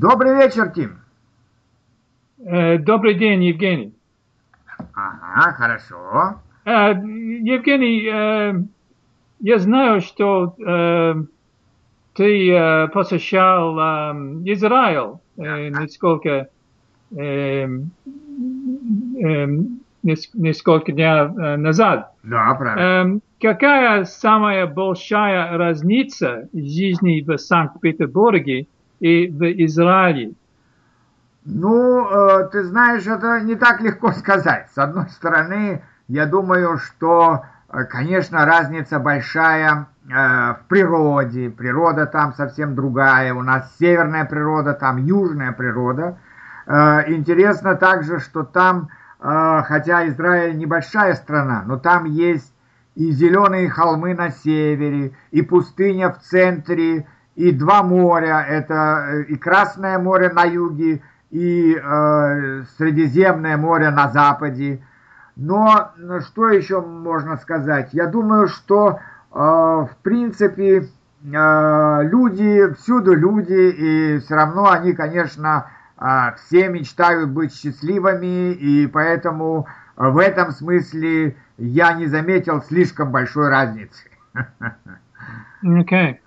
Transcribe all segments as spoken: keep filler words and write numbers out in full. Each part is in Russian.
Добрый вечер, Тим. Э, добрый день, Евгений. Ага, хорошо. Э, Евгений, э, я знаю, что э, ты э, посещал э, Израиль э, несколько, э, э, несколько дней назад. Да, правильно. Э, какая самая большая разница в жизни в Санкт-Петербурге и в Израиле? Ну, э, ты знаешь, это не так легко сказать. С одной стороны, я думаю, что, конечно, разница большая э, в природе. Природа там совсем другая. У нас северная природа, там южная природа. Э, интересно также, что там, э, хотя Израиль небольшая страна, но там есть и зеленые холмы на севере, и пустыня в центре, и два моря, это и Красное море на юге, и э, Средиземное море на западе. Но что еще можно сказать? Я думаю, что э, в принципе э, люди, всюду люди, и все равно они, конечно, э, все мечтают быть счастливыми, и поэтому в этом смысле я не заметил слишком большой разницы. Окей.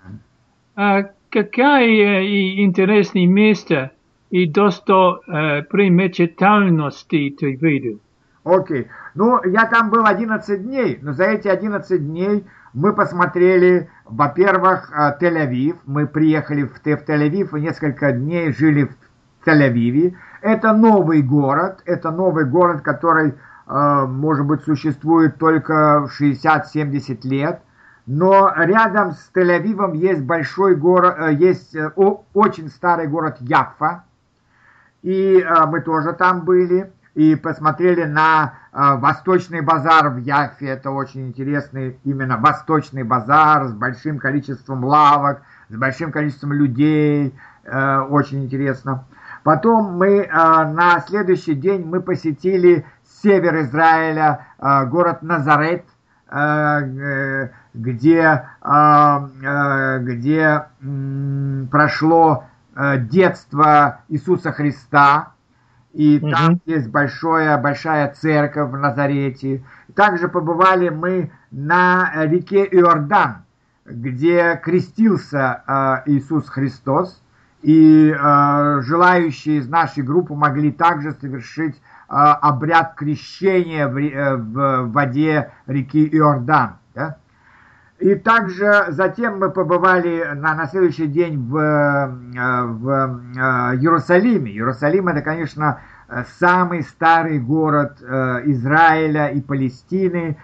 А какая и интересное место и достопримечательности ты видел? Окей. Ну, я там был одиннадцать дней, но за эти одиннадцать дней мы посмотрели, во-первых, Тель-Авив. Мы приехали в Тель-Авив и несколько дней жили в Тель-Авиве. Это новый город, это новый город, который, может быть, существует только шестьдесят-семьдесят лет. Но рядом с Тель-Авивом есть большой город, есть очень старый город Яффа. И мы тоже там были и посмотрели на Восточный базар в Яффе. Это очень интересный именно Восточный базар с большим количеством лавок, с большим количеством людей. Очень интересно. Потом мы на следующий день мы посетили север Израиля, город Назарет, где, где прошло детство Иисуса Христа, и угу. там есть большая, большая церковь в Назарете. Также побывали мы на реке Иордан, где крестился Иисус Христос, и желающие из нашей группы могли также совершить обряд крещения в воде реки Иордан. Да? И также затем мы побывали на, на следующий день в, в Иерусалиме. Иерусалим – это, конечно, самый старый город Израиля и Палестины.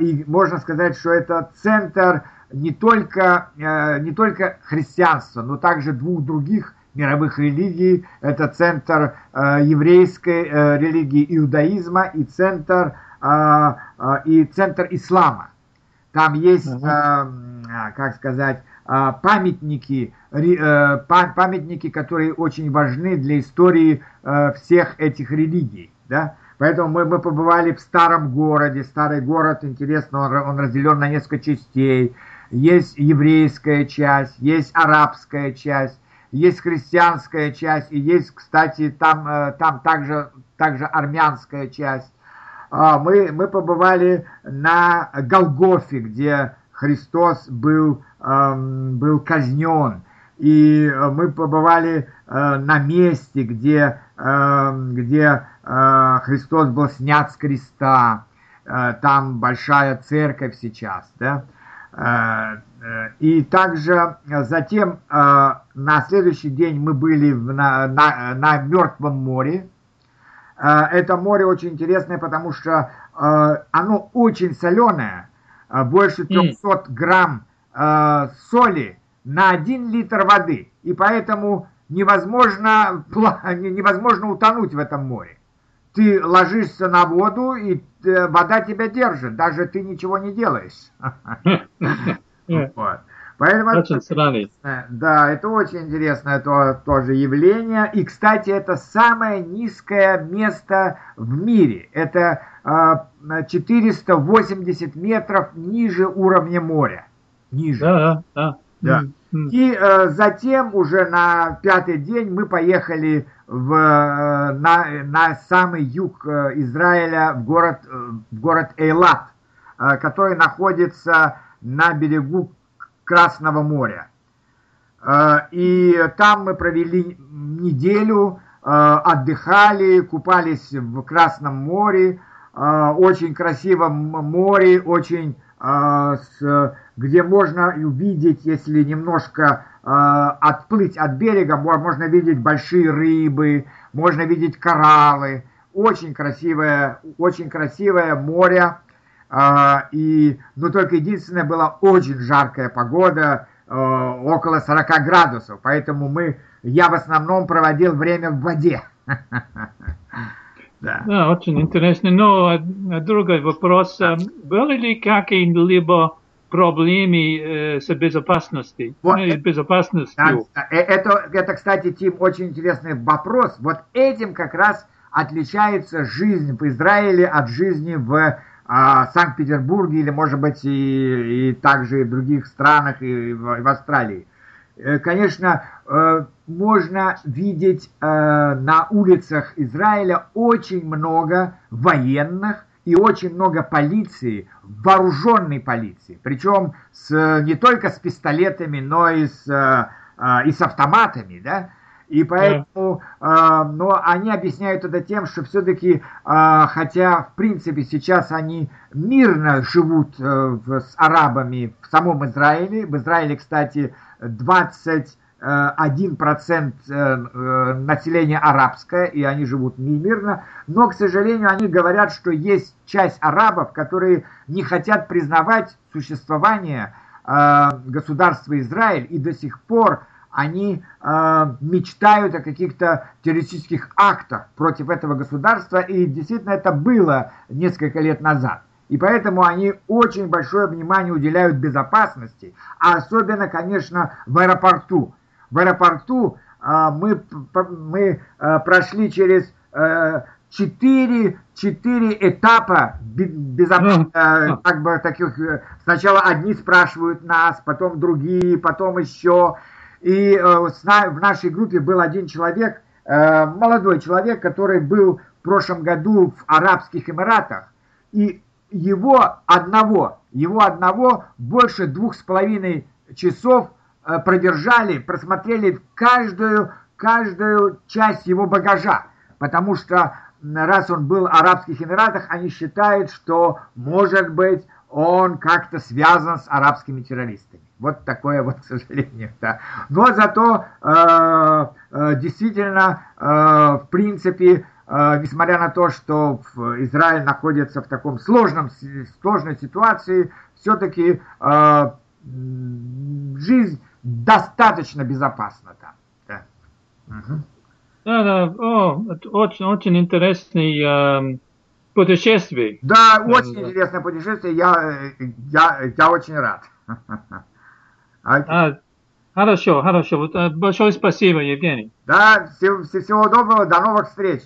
И можно сказать, что это центр не только, не только христианства, но также двух других мировых религий. Это центр э, еврейской э, религии иудаизма и центр, э, э, и центр ислама. Там есть, э, как сказать, э, памятники, э, памятники, которые очень важны для истории э, всех этих религий. Да? Поэтому мы, мы побывали в старом городе. Старый город, интересно, он, он разделен на несколько частей. Есть еврейская часть, есть арабская часть, есть христианская часть, и есть, кстати, там, там также, также армянская часть. Мы, мы побывали на Голгофе, где Христос был, был казнен. И мы побывали на месте, где, где Христос был снят с креста. Там большая церковь сейчас, да? И также затем на следующий день мы были на, на, на Мёртвом море. Это море очень интересное, потому что оно очень соленое. Больше трёхсот грамм соли на один литр воды. И поэтому невозможно, невозможно утонуть в этом море. Ты ложишься на воду, и вода тебя держит. Даже ты ничего не делаешь. Вот. Поэтому очень это, да, это очень интересное то, тоже явление. И, кстати, это самое низкое место в мире. Это э, четыреста восемьдесят метров ниже уровня моря. Ниже. Да, да, да. Да. И э, затем уже на пятый день мы поехали в, на, на самый юг Израиля, в город, в город Эйлат, э, который находится на берегу Красного моря. Э, и там мы провели неделю, э, отдыхали, купались в Красном море, э, очень красивом море, очень... С, где можно увидеть, если немножко э, отплыть от берега, можно видеть большие рыбы, можно видеть кораллы. Очень красивое, очень красивое море. Э, и, ну, только единственное, была очень жаркая погода, э, около сорока градусов. Поэтому мы, я в основном проводил время в воде. Да. Да, очень интересно. Но другой вопрос. Были ли какие-либо проблемы с безопасностью? Вот безопасностью? Это, это, это, кстати, Тим, очень интересный вопрос. Вот этим как раз отличается жизнь в Израиле от жизни в а, Санкт-Петербурге или, может быть, и, и также и в других странах, и в, и в Австралии. Конечно, можно видеть на улицах Израиля очень много военных и очень много полиции, вооруженной полиции. Причем с, не только с пистолетами, но и с, и с автоматами, да? И поэтому, yeah. но они объясняют это тем, что все-таки, хотя в принципе сейчас они мирно живут с арабами в самом Израиле, в Израиле, кстати, двадцать один процент населения арабское, и они живут немирно, но, к сожалению, они говорят, что есть часть арабов, которые не хотят признавать существование государства Израиль, и до сих пор они мечтают о каких-то террористических актах против этого государства, и действительно это было несколько лет назад. И поэтому они очень большое внимание уделяют безопасности, а особенно, конечно, в аэропорту. В аэропорту э, мы, мы э, прошли через э, четыре, четыре этапа безопасности. Э, как бы таких, э, сначала одни спрашивают нас, потом другие, потом еще. И э, с на, в нашей группе был один человек, э, молодой человек, который был в прошлом году в Арабских Эмиратах. И Его одного, его одного больше двух с половиной часов продержали, просмотрели каждую, каждую часть его багажа. Потому что раз он был в Арабских Эмиратах, они считают, что, может быть, он как-то связан с арабскими террористами. Вот такое вот, к сожалению. Да. Но зато э, э, действительно, э, в принципе... Несмотря на то, что Израиль находится в таком сложном, сложной ситуации, все-таки э, жизнь достаточно безопасна там. Да, угу. Да, да. О, очень, очень интересное э, путешествие. Да, очень да, интересное да. путешествие. Я, я, я очень рад. А, хорошо, хорошо. Большое спасибо, Евгений. Да, всего, всего доброго, до новых встреч.